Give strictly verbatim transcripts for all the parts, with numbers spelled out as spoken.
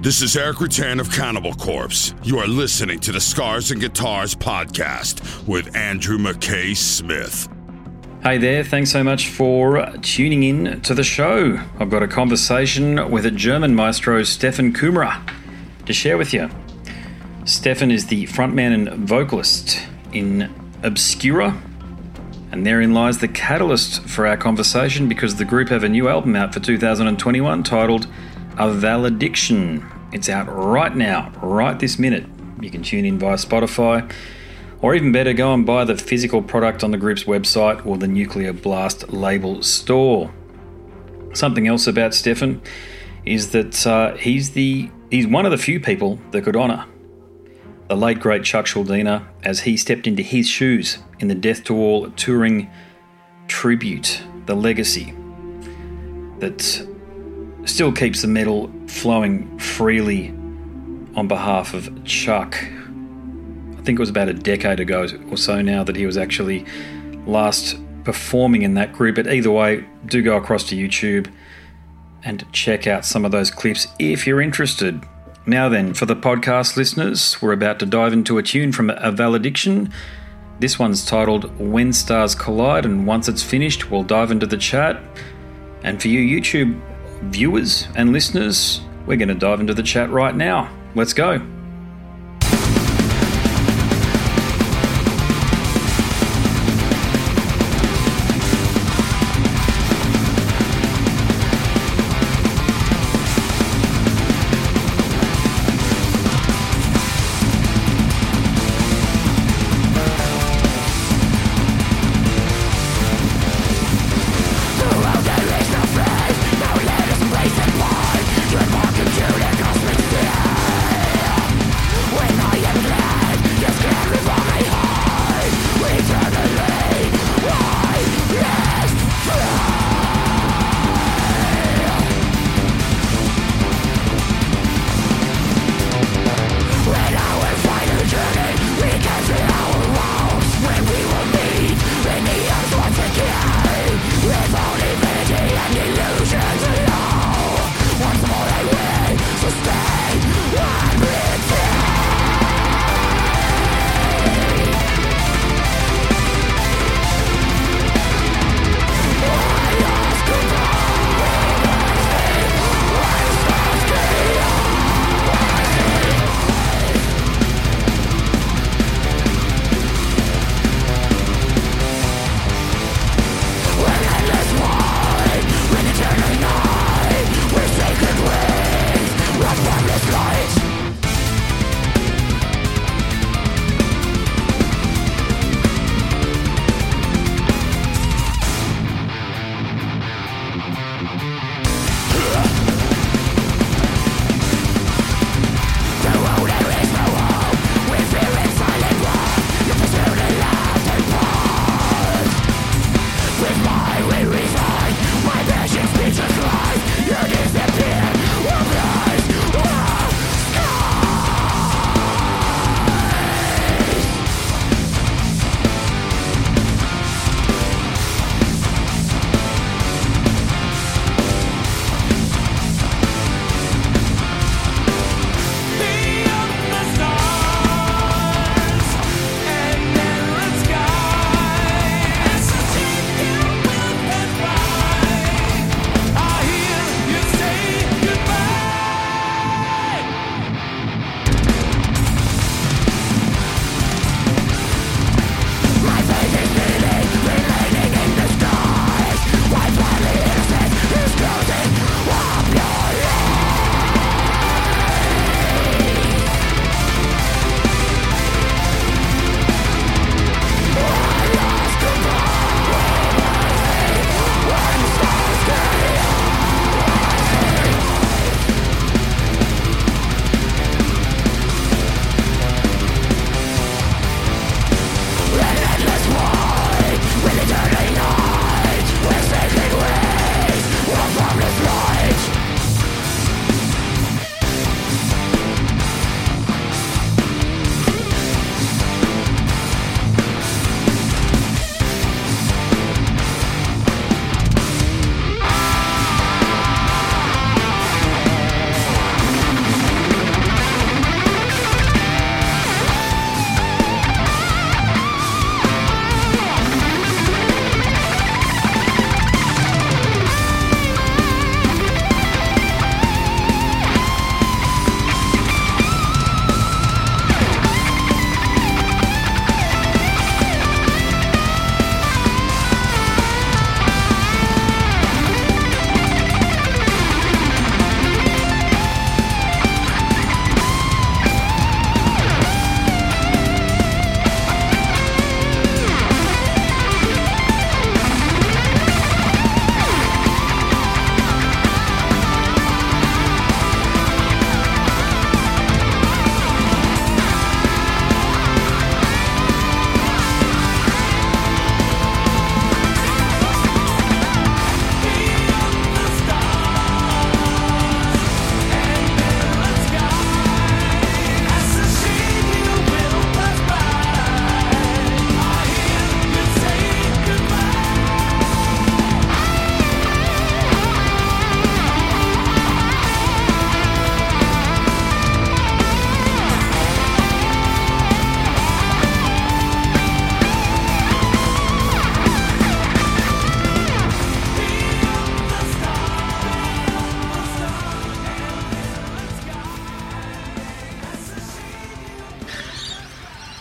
This is Eric Rutan of Cannibal Corpse. You are listening to the Scars and Guitars podcast with Andrew McKay Smith. Hey there, thanks so much for tuning in to the show. I've got a conversation with a German maestro, Steffen Kummerer, to share with you. Steffen is the frontman and vocalist in Obscura, and therein lies the catalyst for our conversation because the group have a new album out for two thousand twenty-one titled A Valediction. It's out right now, right this minute. You can tune in via Spotify, or even better, go and buy the physical product on the group's website or the Nuclear Blast label store. Something else about Steffen is that uh, he's the he's one of the few people that could honour the late great Chuck Schuldiner as he stepped into his shoes in the Death to All touring tribute, the legacy that still keeps the metal flowing freely on behalf of Chuck. I think it was about a decade ago or so now that he was actually last performing in that group. But either way, do go across to YouTube and check out some of those clips if you're interested. Now then, for the podcast listeners, we're about to dive into a tune from A Valediction. This one's titled When Stars Collide, and once it's finished, we'll dive into the chat. And for you YouTube viewers and listeners, we're going to dive into the chat right now. Let's go. Yeah.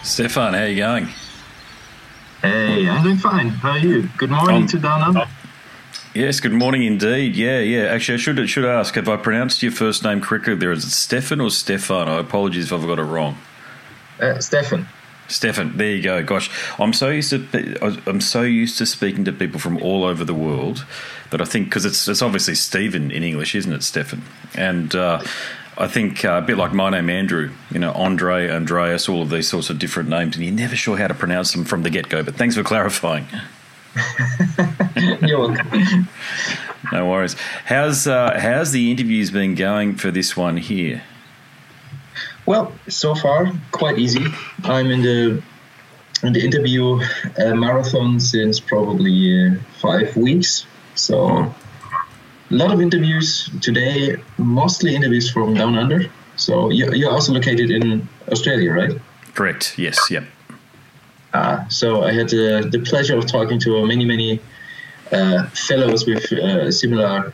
Stefan, how are you going? Hey, I'm doing fine. How are you? Good morning um, to Down Under. Oh, yes, good morning indeed. Yeah, yeah. Actually, I should should ask, have I pronounced your first name correctly there? Is it Stefan or Stefan? I apologize if I've got it wrong. Uh, Stefan. Stefan, there you go. Gosh, I'm so used to I'm so used to speaking to people from all over the world that I think, because it's it's obviously Stephen in English, isn't it, Stefan? And uh, I think uh, a bit like my name, Andrew, you know, Andre, Andreas, all of these sorts of different names, and you're never sure how to pronounce them from the get-go. But thanks for clarifying. You're welcome. No worries. How's uh, how's the interviews been going for this one here? Well, so far, quite easy. I'm in the in the interview uh, marathon since probably uh, five weeks. So a lot of interviews today, mostly interviews from Down Under. So you, you're also located in Australia, right? Correct. Yes. Yep. Uh, so I had uh, the pleasure of talking to many, many uh, fellows with uh, similar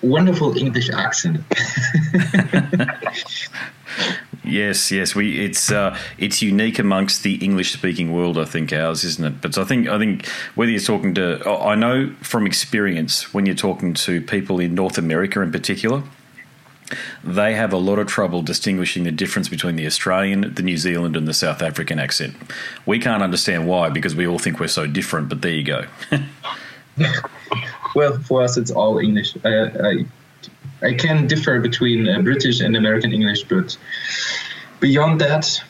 wonderful English accent. Yes, yes, we it's uh, it's unique amongst the English-speaking world, I think, ours, isn't it? But I think I think whether you're talking to, I know from experience, when you're talking to people in North America in particular, they have a lot of trouble distinguishing the difference between the Australian, the New Zealand, and the South African accent. We can't understand why, because we all think we're so different. But there you go. Well, for us, it's all English. I, I I can differ between uh, British and American English, but beyond that,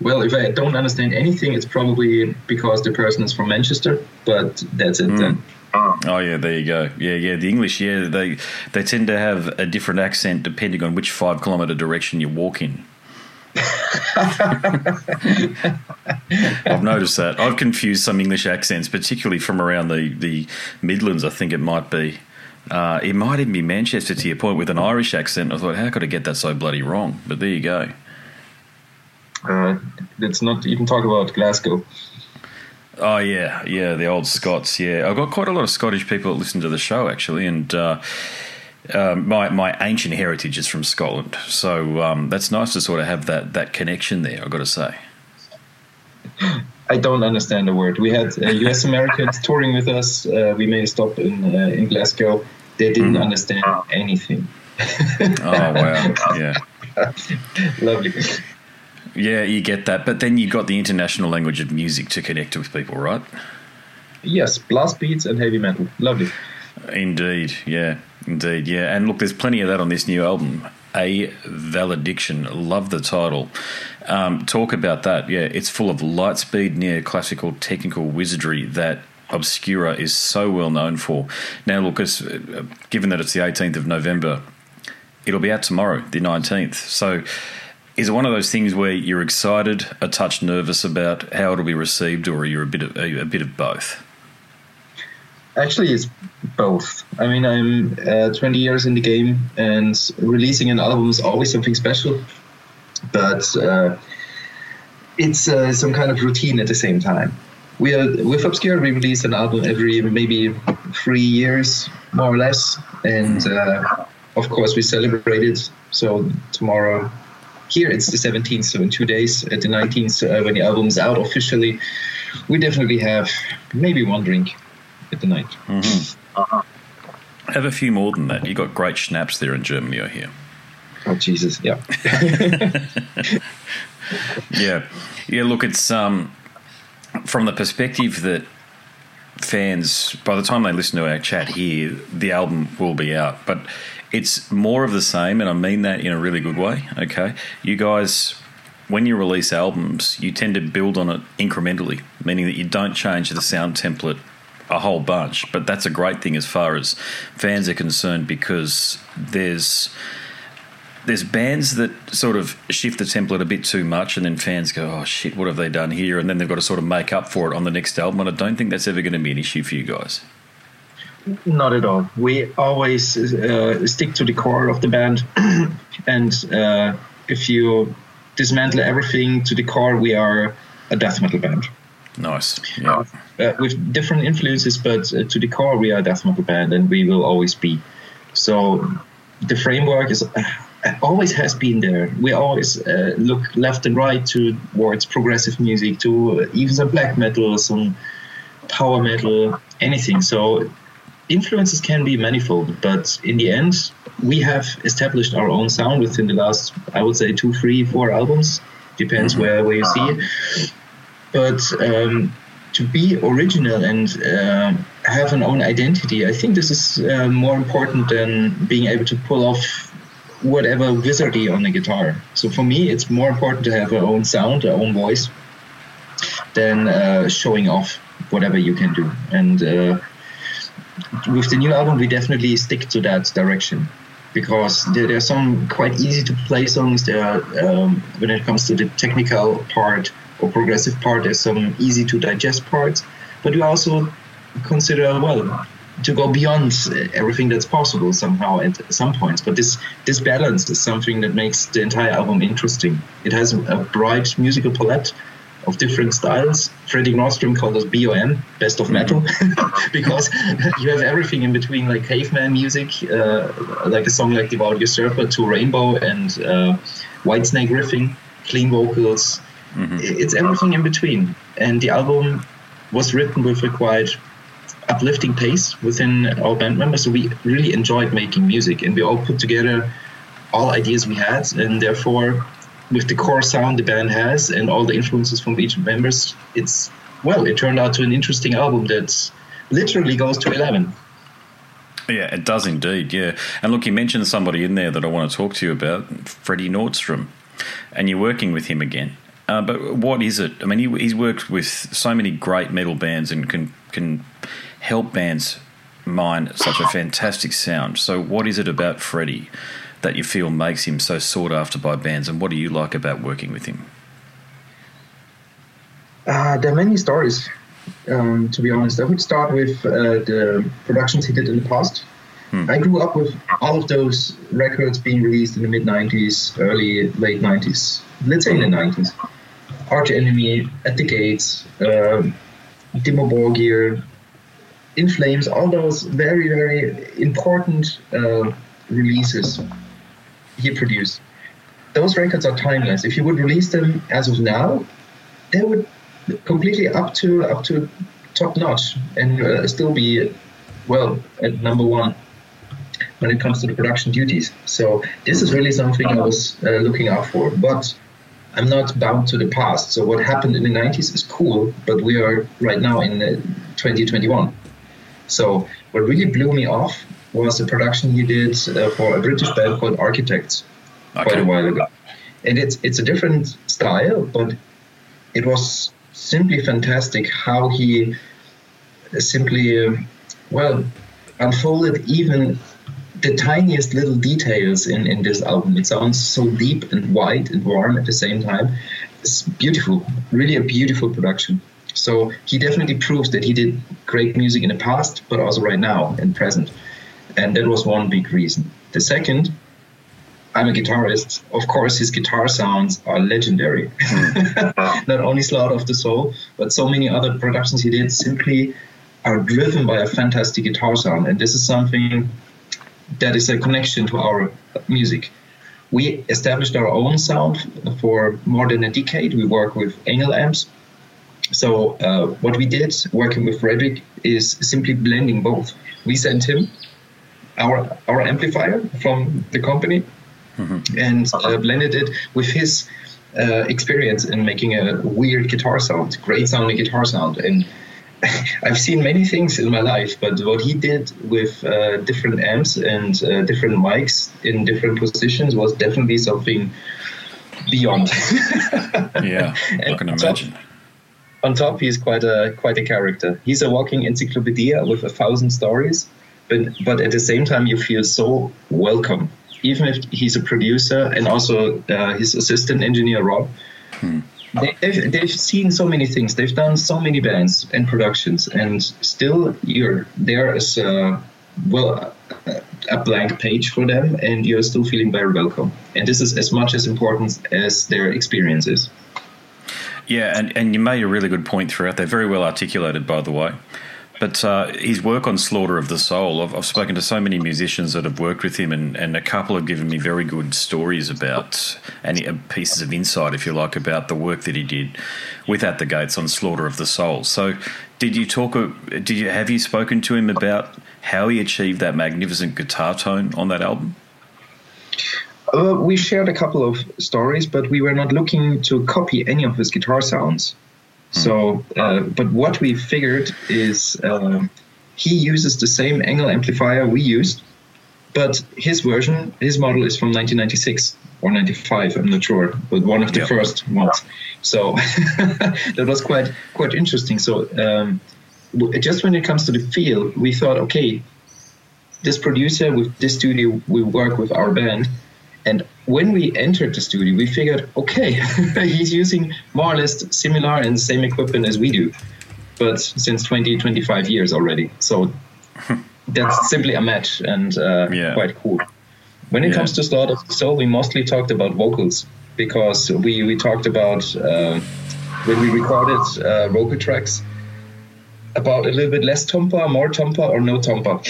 well, if I don't understand anything, it's probably because the person is from Manchester, but that's it mm. then. Oh, yeah, there you go. Yeah, yeah, the English, yeah, they, they tend to have a different accent depending on which five-kilometre direction you walk in. I've noticed that. I've confused some English accents, particularly from around the, the Midlands, I think it might be. Uh, it might even be Manchester, to your point, with an Irish accent. I thought, how could I get that so bloody wrong? But there you go. Uh, let's not even talk about Glasgow. Oh, yeah, yeah, the old Scots, yeah. I've got quite a lot of Scottish people that listen to the show, actually, and uh, uh, my my ancient heritage is from Scotland. So um, that's nice to sort of have that, that connection there, I've got to say. I don't understand a word. We had uh, U S Americans touring with us. Uh, we made a stop in uh, in Glasgow. They didn't mm. understand anything. Oh, wow. Yeah. Lovely. Yeah, you get that. But then you got the international language of music to connect with people, right? Yes, blast beats and heavy metal. Lovely. Indeed, yeah. Indeed, yeah. And look, there's plenty of that on this new album, A Valediction. Love the title. Um, talk about that. Yeah, it's full of lightspeed, neoclassical, technical wizardry that Obscura is so well known for. Now, look, it's, uh, given that it's the eighteenth of November, it'll be out tomorrow, the nineteenth. So is it one of those things where you're excited, a touch nervous about how it'll be received, or are you a bit of, a, a bit of both? Actually, it's both. I mean, I'm uh, twenty years in the game, and releasing an album is always something special, but uh, it's uh, some kind of routine at the same time. We are, with Obscura, we release an album every maybe three years, more or less, and uh, of course we celebrate it. So tomorrow, here it's the seventeenth, so in two days, at the nineteenth, uh, when the album's out officially, we definitely have maybe one drink at the night. Mm-hmm. uh-huh. Have a few more than that. You got great schnapps there in Germany, I hear. Oh, Jesus, yeah. yeah. Yeah, look, it's um, from the perspective that fans, by the time they listen to our chat here, the album will be out. But it's more of the same, and I mean that in a really good way, okay? You guys, when you release albums, you tend to build on it incrementally, meaning that you don't change the sound template a whole bunch, but that's a great thing as far as fans are concerned, because there's there's bands that sort of shift the template a bit too much, and then fans go, oh shit, what have they done here? And then they've got to sort of make up for it on the next album, and I don't think that's ever going to be an issue for you guys. Not at all. We always uh, stick to the core of the band, and uh, if you dismantle everything to the core, we are a death metal band. Nice. Yeah. Uh, with different influences, but uh, to the core, we are a death metal band, and we will always be. So the framework is, uh, always has been there. We always uh, look left and right towards progressive music, to even the black metal, some power metal, anything. So influences can be manifold, but in the end, we have established our own sound within the last, I would say, two, three, four albums. Depends mm-hmm. where, where you see it. But um, to be original and uh, have an own identity, I think this is uh, more important than being able to pull off whatever wizardy on the guitar. So for me, it's more important to have our own sound, our own voice, than uh, showing off whatever you can do. And uh, with the new album, we definitely stick to that direction, because there, there are some quite easy to play songs. There are, um, when it comes to the technical part or progressive part, there's some easy to digest parts, but we also consider, well, to go beyond everything that's possible somehow at some points. But this, this balance is something that makes the entire album interesting. It has a bright musical palette of different styles. Fredrik Nordström called us B O M, Best of Metal, because you have everything in between, like caveman music, uh, like a song like Devout Usurper, to Rainbow and uh, Whitesnake riffing, clean vocals. Mm-hmm. It's everything in between. And the album was written with a quite uplifting pace within our band members, so we really enjoyed making music, and we all put together all ideas we had, and therefore with the core sound the band has and all the influences from each members, it's, well, it turned out to an interesting album that literally goes to eleven. Yeah, it does indeed, yeah. And look, you mentioned somebody in there that I want to talk to you about, Freddie Nordström, and you're working with him again. Uh, but what is it? I mean, he, he's worked with so many great metal bands and can can help bands mine such a fantastic sound. So what is it about Freddie that you feel makes him so sought after by bands, and what do you like about working with him? Uh, there are many stories, um, to be honest. I would start with uh, the productions he did in the past. Hmm. I grew up with all of those records being released in the mid-nineties, early, late nineties. Let's say in the nineties. Arch Enemy, At The Gates, um, Dimmu Borgir, In Flames, all those very, very important uh, releases he produced. Those records are timeless. If you would release them as of now, they would completely up to up to top notch and uh, still be, well, at number one when it comes to the production duties. So this is really something I was uh, looking out for. But I'm not bound to the past. So what happened in the nineties is cool, but we are right now in uh, twenty twenty-one. So what really blew me off was the production he did uh, for a British band called Architects okay. quite a while ago. And it's it's a different style, but it was simply fantastic how he simply, uh, well, unfolded even the tiniest little details in, in this album. It sounds so deep and wide and warm at the same time. It's beautiful, really a beautiful production. So he definitely proves that he did great music in the past, but also right now and present. And that was one big reason. The second, I'm a guitarist. Of course, his guitar sounds are legendary. Not only Slaughter of the Soul, but so many other productions he did simply are driven by a fantastic guitar sound. And this is something that is a connection to our music. We established our own sound for more than a decade. We work with Engl amps. So uh, what we did working with Fredrik is simply blending both. We sent him our our amplifier from the company mm-hmm. and uh, blended it with his uh, experience in making a weird guitar sound, great sounding guitar sound. And I've seen many things in my life, but what he did with uh, different amps and uh, different mics in different positions was definitely something beyond. Yeah, I can imagine. On top, he's quite a quite a character. He's a walking encyclopedia with a thousand stories, but but at the same time, you feel so welcome, even if he's a producer and also uh, his assistant engineer Rob. Hmm. They, they've, they've seen so many things. They've done so many bands and productions, and still you're there as a, well, a blank page for them, and you're still feeling very welcome. And this is as much as important as their experience is. Yeah, and, and you made a really good point throughout. They're very well articulated, by the way. But uh, his work on Slaughter of the Soul, I've, I've spoken to so many musicians that have worked with him, and, and a couple have given me very good stories about, and pieces of insight, if you like, about the work that he did with At The Gates on Slaughter of the Soul. So did you talk, did you, have you spoken to him about how he achieved that magnificent guitar tone on that album? Uh, we shared a couple of stories, but we were not looking to copy any of his guitar sounds. So, uh, but what we figured is uh, he uses the same Engl amplifier we used, but his version, his model is from nineteen ninety-six or ninety-five, I'm not sure, but one of the yep. first ones. So that was quite quite interesting. So um, just when it comes to the feel, we thought, okay, this producer with this studio will work with our band. And when we entered the studio, we figured, okay, he's using more or less similar and same equipment as we do, but since twenty, twenty-five years already. So that's simply a match, and uh, yeah. quite cool. When it yeah. comes to Slaughter of the Soul, we mostly talked about vocals, because we, we talked about, uh, when we recorded uh, vocal tracks, about a little bit less tompa, more tompa, or no tompa.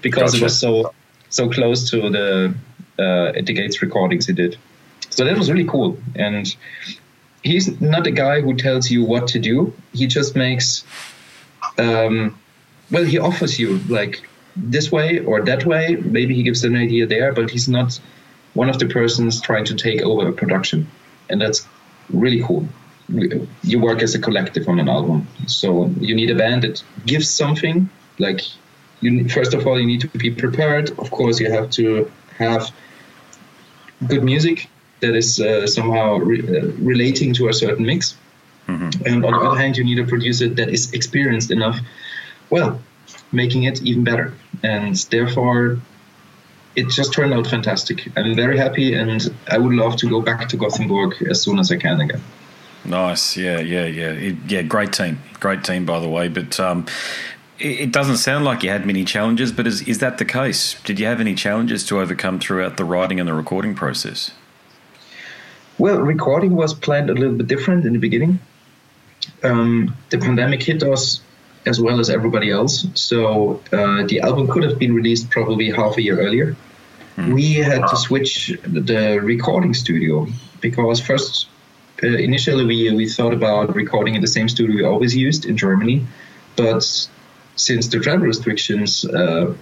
Because gotcha. It was so... so close to the uh, At The Gates recordings he did. So that was really cool. And he's not a guy who tells you what to do. He just makes, um, well, he offers you like this way or that way. Maybe he gives an idea there, but he's not one of the persons trying to take over a production. And that's really cool. You work as a collective on an album. So you need a band that gives something, like, You, first of all, you need to be prepared. Of course, you have to have good music that is uh, somehow re- uh, relating to a certain mix. Mm-hmm. And on the other hand, you need a producer that is experienced enough, well, making it even better. And therefore, it just turned out fantastic. I'm very happy, and I would love to go back to Gothenburg as soon as I can again. Nice. Yeah, yeah, yeah. It, yeah, great team. Great team, by the way. But... Um, it doesn't sound like you had many challenges, but is is that the case? Did you have any challenges to overcome throughout the writing and the recording process? Well, recording was planned a little bit different in the beginning. Um, the pandemic hit us as well as everybody else, so uh, the album could have been released probably half a year earlier. Mm. We had to switch the recording studio, because first, uh, initially we, we thought about recording in the same studio we always used in Germany, but... since the travel restrictions, uh,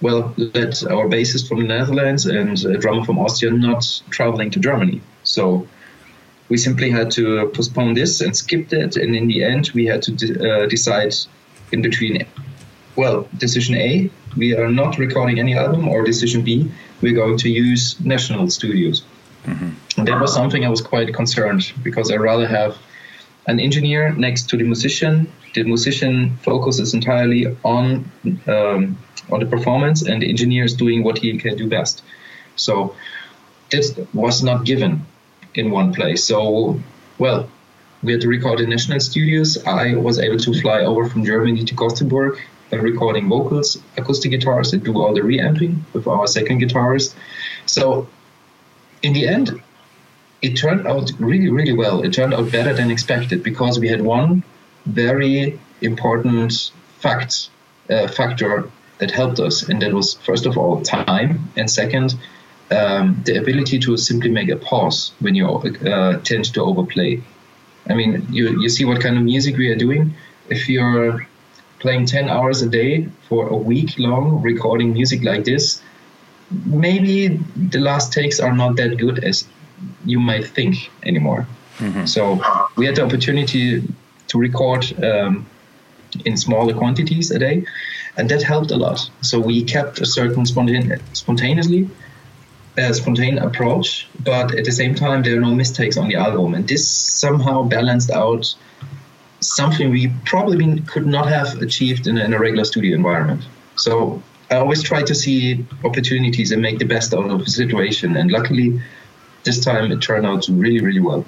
well, let our bassist from the Netherlands and a drummer from Austria not traveling to Germany. So we simply had to postpone this and skip that. And in the end, we had to de- uh, decide in between, well, decision A, we are not recording any album, or decision B, we're going to use national studios. Mm-hmm. And that was something I was quite concerned, because I'd rather have an engineer next to the musician. The musician focuses entirely on um, on the performance, and the engineer is doing what he can do best. So this was not given in one place. So, well, we had to record in national studios. I was able to fly over from Germany to Gothenburg, recording vocals, acoustic guitars, and do all the reamping with our second guitarist. So in the end, it turned out really, really well. It turned out better than expected, because we had one very important fact uh, factor that helped us, and that was, first of all, time, and second, um, the ability to simply make a pause when you uh, tend to overplay. I mean, you, you see what kind of music we are doing. If you're playing ten hours a day for a week long, recording music like this, maybe the last takes are not that good as you might think anymore. Mm-hmm. So we had the opportunity to record um, in smaller quantities a day, and that helped a lot. So we kept a certain spontan- spontaneously, uh, spontaneous approach, but at the same time, there are no mistakes on the album. And this somehow balanced out something we probably could not have achieved in a, in a regular studio environment. So I always try to see opportunities and make the best out of the situation. And luckily, this time it turned out really, really well.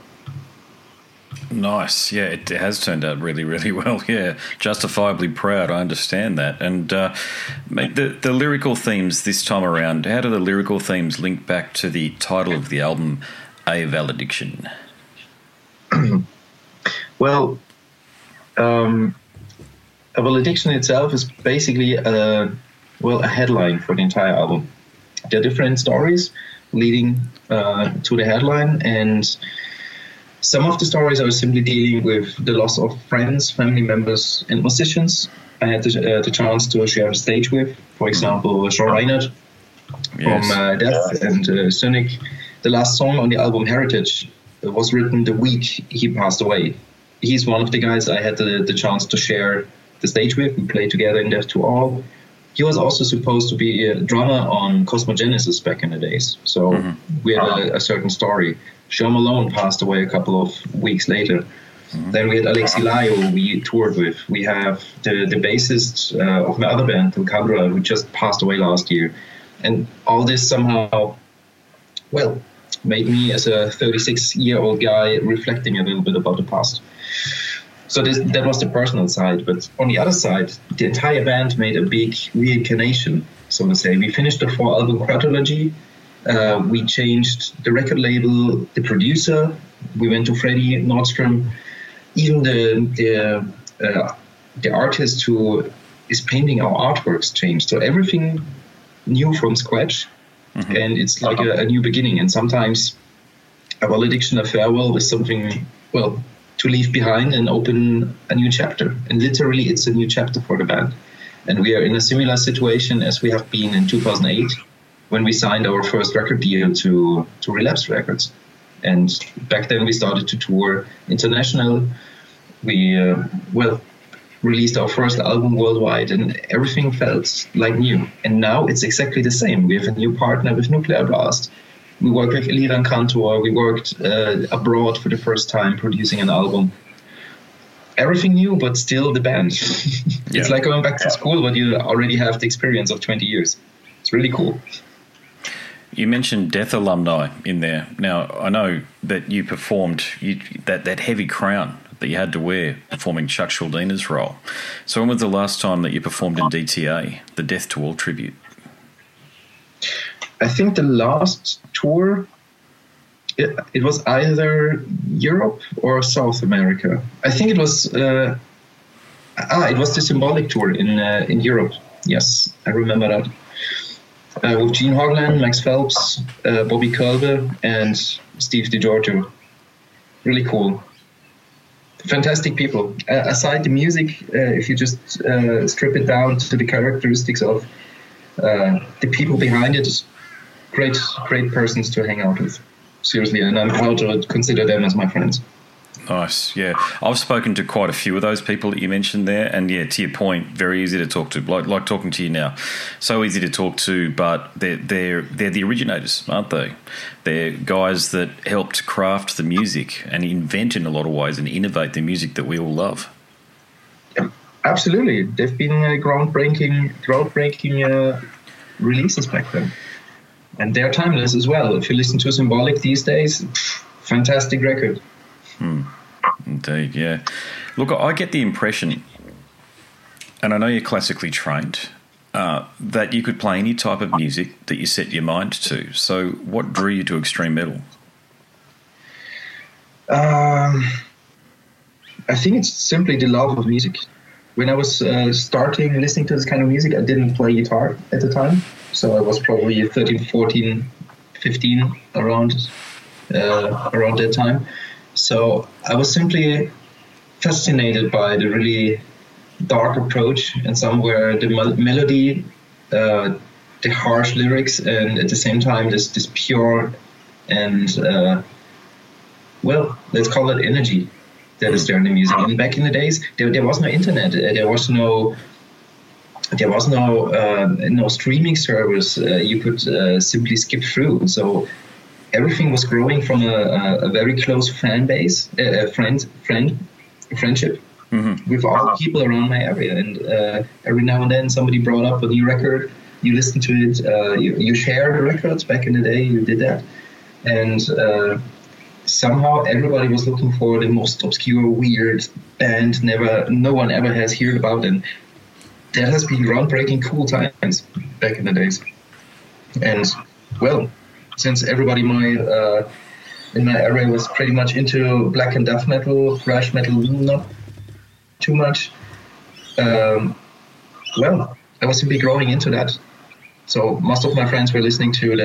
Nice. Yeah, it has turned out really, really well. Yeah, justifiably proud. I understand that. And uh, the, the lyrical themes this time around, how do the lyrical themes link back to the title of the album, A Valediction? Well, um, A Valediction itself is basically a, well, a headline for the entire album. There are different stories leading uh, to the headline, and some of the stories I was simply dealing with the loss of friends, family members, and musicians I had the, uh, the chance to share a stage with. For example, Sean Reinhardt yes. from uh, Death and uh, Cynic. The last song on the album, Heritage, was written the week he passed away. He's one of the guys I had the, the chance to share the stage with. We played together in Death to All. He was also supposed to be a drummer on Cosmogenesis back in the days. So mm-hmm. we had a, a certain story. Sean Malone passed away a couple of weeks later. Mm-hmm. Then we had Alexi Laio we toured with. We have the, the bassist uh, of my other band, Thulcandra, who just passed away last year. And all this somehow, well, made me as a thirty-six-year-old guy reflecting a little bit about the past. So this, that was the personal side, but on the other side, the entire band made a big reincarnation, so to say. We finished the four-album Cratology, uh, we changed the record label, the producer, we went to Fredrik Nordström, even the the, uh, the artist who is painting our artworks changed. So everything new from scratch, mm-hmm. and it's like a, a new beginning, and sometimes a valediction, a farewell is something, well, to leave behind and open a new chapter. And literally it's a new chapter for the band. And we are in a similar situation as we have been in two thousand eight when we signed our first record deal to, to Relapse Records. And back then we started to tour international. We, uh, well, released our first album worldwide and everything felt like new. And now it's exactly the same. We have a new partner with Nuclear Blast. We worked with Eliran Cantor, we worked uh, abroad for the first time producing an album. Everything new, but still the band. It's yeah. like going back to school, but you already have the experience of twenty years. It's really cool. You mentioned Death alumni in there. Now, I know that you performed you, that, that heavy crown that you had to wear performing Chuck Schuldiner's role. So when was the last time that you performed in D T A, the Death to All tribute? I think the last tour, it, it was either Europe or South America. I think it was uh, ah, it was the Symbolic tour in uh, in Europe. Yes, I remember that. Uh, with Gene Hoglan, Max Phelps, uh, Bobby Kölbe, and Steve DiGiorgio. Really cool, fantastic people. Uh, aside the music, uh, if you just uh, strip it down to the characteristics of uh, the people behind it. Great, great persons to hang out with, seriously, and I'm proud to consider them as my friends. Nice, yeah. I've spoken to quite a few of those people that you mentioned there, and yeah, to your point, very easy to talk to, like, like talking to you now. So easy to talk to, but they're, they're, they're the originators, aren't they? They're guys that helped craft the music and invent in a lot of ways and innovate the music that we all love. Yeah, absolutely. They've been uh, groundbreaking, groundbreaking uh, releases back then. And they're timeless as well. If you listen to Symbolic these days, pff, fantastic record. Hmm. Indeed, yeah. Look, I get the impression, and I know you're classically trained, uh, that you could play any type of music that you set your mind to. So what drew you to extreme metal? Um, I think it's simply the love of music. When I was uh, starting listening to this kind of music, I didn't play guitar at the time. So I was probably thirteen, fourteen, fifteen, around uh, around that time. So I was simply fascinated by the really dark approach and somewhere the mel- melody, uh, the harsh lyrics, and at the same time this, this pure and, uh, well, let's call it energy that is there in the music. And back in the days, there, there was no internet, there was no... There was no uh, no streaming service uh, you could uh, simply skip through. So everything was growing from a, a very close fan base, uh, friend, friend, friendship mm-hmm. with all the people around my area. And uh, every now and then somebody brought up a new record, you listen to it, uh, you, you share the records. Back in the day, you did that. And uh, somehow everybody was looking for the most obscure, weird band never, no one ever has heard about. And that has been groundbreaking cool times back in the days. And, well, since everybody my uh, in my area was pretty much into black and death metal, thrash metal, not too much, um, well, I was simply growing into that. So most of my friends were listening to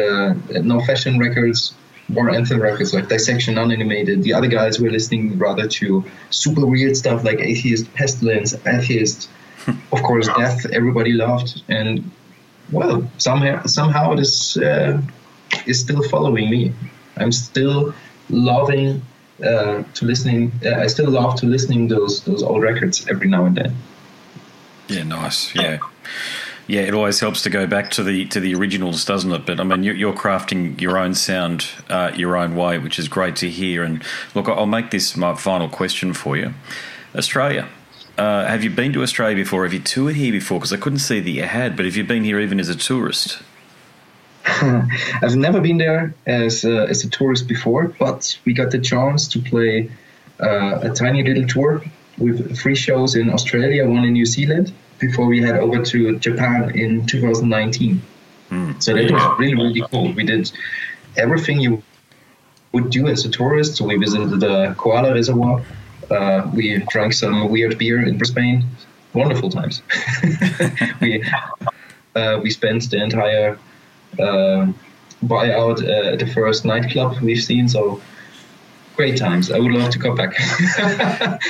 the No Fashion records, more anthem records like Dissection, Unanimated. The other guys were listening rather to super weird stuff like Atheist, Pestilence, Atheist, of course, wow. Death, everybody loved. And, well, somehow, somehow this uh, is still following me. I'm still loving uh, to listening. Uh, I still love to listening those those old records every now and then. Yeah, nice. Yeah. Yeah, it always helps to go back to the to the originals, doesn't it? But I mean, you're crafting your own sound, uh, your own way, which is great to hear. And look, I'll make this my final question for you. Australia, uh, have you been to Australia before? Have you toured here before? Because I couldn't see that you had. But have you been here even as a tourist? I've never been there as a, as a tourist before, but we got the chance to play uh, a tiny little tour with three shows in Australia, one in New Zealand, before we head over to Japan in two thousand nineteen. Mm. So that was really, really cool. We did everything you would do as a tourist. So we visited the koala reservoir. Uh, we drank some weird beer in Brisbane. Wonderful times. we uh, we spent the entire uh, buyout uh, at the first nightclub we've seen. So great times. I would love to go back.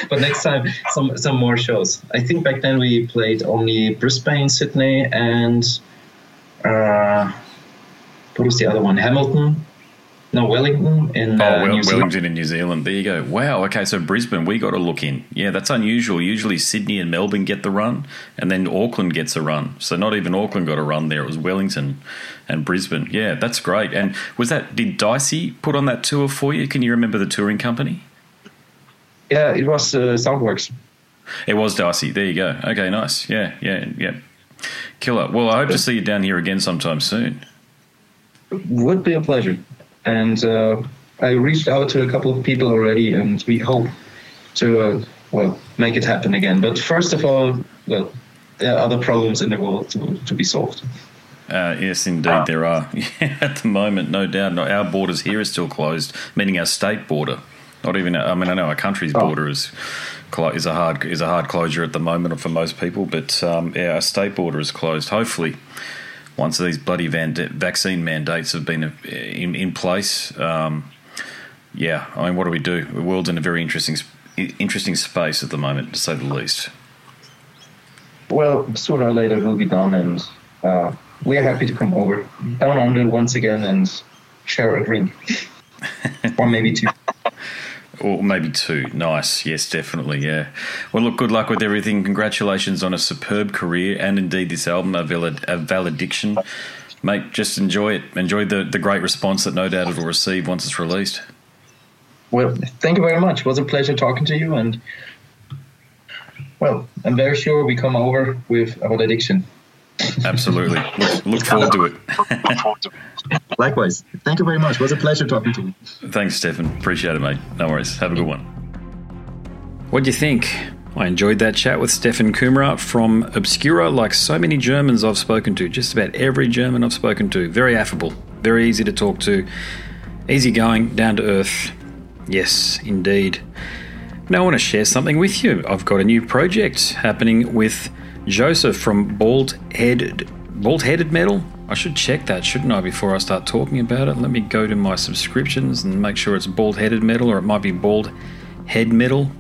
But next time, some some more shows. I think back then we played only Brisbane, Sydney, and uh, what was the other one? Hamilton? No, Wellington in uh, oh, well, New Wellington Zealand. in New Zealand. There you go. Wow. Okay, so Brisbane, we got to look in. Yeah, that's unusual. Usually Sydney and Melbourne get the run, and then Auckland gets a run. So not even Auckland got a run there. It was Wellington and Brisbane. Yeah, that's great. And was that, did Dicey put on that tour for you? Can you remember the touring company? Yeah, it was uh, Soundworks. It was Dicey. There you go. Okay, nice. Yeah, yeah, yeah. Killer. Well, I hope to see you down here again sometime soon. Would be a pleasure. And uh, I reached out to a couple of people already, and we hope to, uh, well, make it happen again. But first of all, well, there are other problems in the world to, to be solved. Uh, yes, indeed, ah. there are. Yeah, at the moment, no doubt. Not, our borders here are still closed, meaning our state border. Not even. I mean, I know our country's oh. border is is a hard is a hard closure at the moment for most people, but um, yeah, our state border is closed. Hopefully, once these bloody van- vaccine mandates have been in, in place, um, yeah, I mean, what do we do? The world's in a very interesting interesting space at the moment, to say the least. Well, sooner or later we'll be done, and uh, we're happy to come over down under once again and share a drink. Or maybe two. Or maybe two. Nice. Yes, definitely. Yeah. Well, look, good luck with everything. Congratulations on a superb career and indeed this album, A, Valed- A Valediction. Mate, just enjoy it. Enjoy the, the great response that no doubt it will receive once it's released. Well, thank you very much. It was a pleasure talking to you. And, well, I'm very sure we come over with A Valediction. Absolutely. Look, look forward to it. Likewise. Thank you very much. It was a pleasure talking to you. Thanks, Steffen. Appreciate it, mate. No worries. Have a good one. What do you think? I enjoyed that chat with Steffen Kummerer from Obscura. Like so many Germans I've spoken to, just about every German I've spoken to, very affable, very easy to talk to, easygoing, down to earth. Yes, indeed. Now I want to share something with you. I've got a new project happening with Joseph from Bald Headed Bald Headed Metal. I should check that, shouldn't I, before I start talking about it? Let me go to my subscriptions and make sure it's Bald Headed Metal, or it might be Bald Head Metal.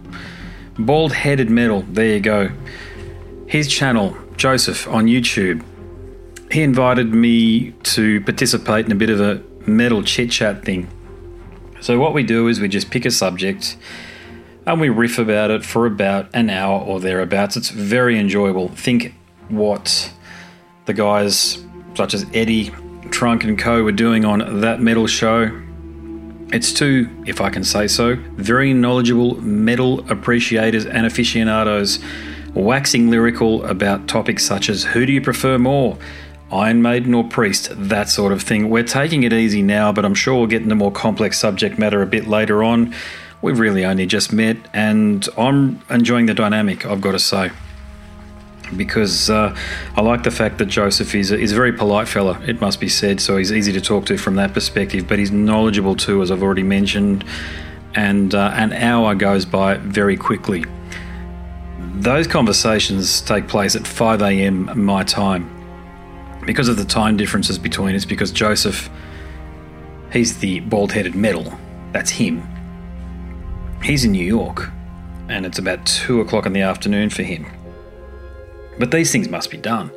Bald Headed Metal, there you go. His channel, Joseph, on YouTube. He invited me to participate in a bit of a metal chit-chat thing. So what we do is we just pick a subject and we riff about it for about an hour or thereabouts. It's very enjoyable. Think what the guys such as Eddie, Trunk and Co. were doing on That Metal Show. It's two, if I can say so, very knowledgeable metal appreciators and aficionados waxing lyrical about topics such as who do you prefer more, Iron Maiden or Priest, that sort of thing. We're taking it easy now, but I'm sure we'll get into more complex subject matter a bit later on. We've really only just met, and I'm enjoying the dynamic, I've got to say, because uh, I like the fact that Joseph is a, is a very polite fella, it must be said, so he's easy to talk to from that perspective, but he's knowledgeable too, as I've already mentioned, and uh, an hour goes by very quickly. Those conversations take place at five a m my time. Because of the time differences between us, because Joseph, he's the Bald Headed Metal, that's him. He's in New York, and it's about two o'clock in the afternoon for him. But these things must be done,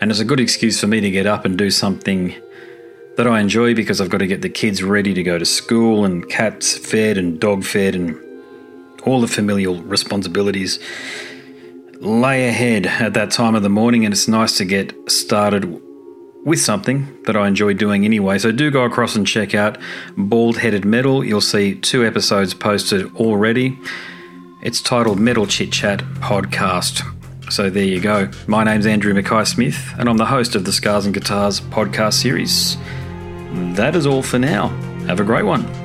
and it's a good excuse for me to get up and do something that I enjoy, because I've got to get the kids ready to go to school and cats fed and dog fed and all the familial responsibilities lay ahead at that time of the morning, and it's nice to get started with something that I enjoy doing anyway. So do go across and check out Bald Headed Metal. You'll see two episodes posted already. It's titled Metal Chit Chat Podcast. So there you go. My name's Andrew Mackay-Smith, and I'm the host of the Scars and Guitars podcast series. That is all for now. Have a great one.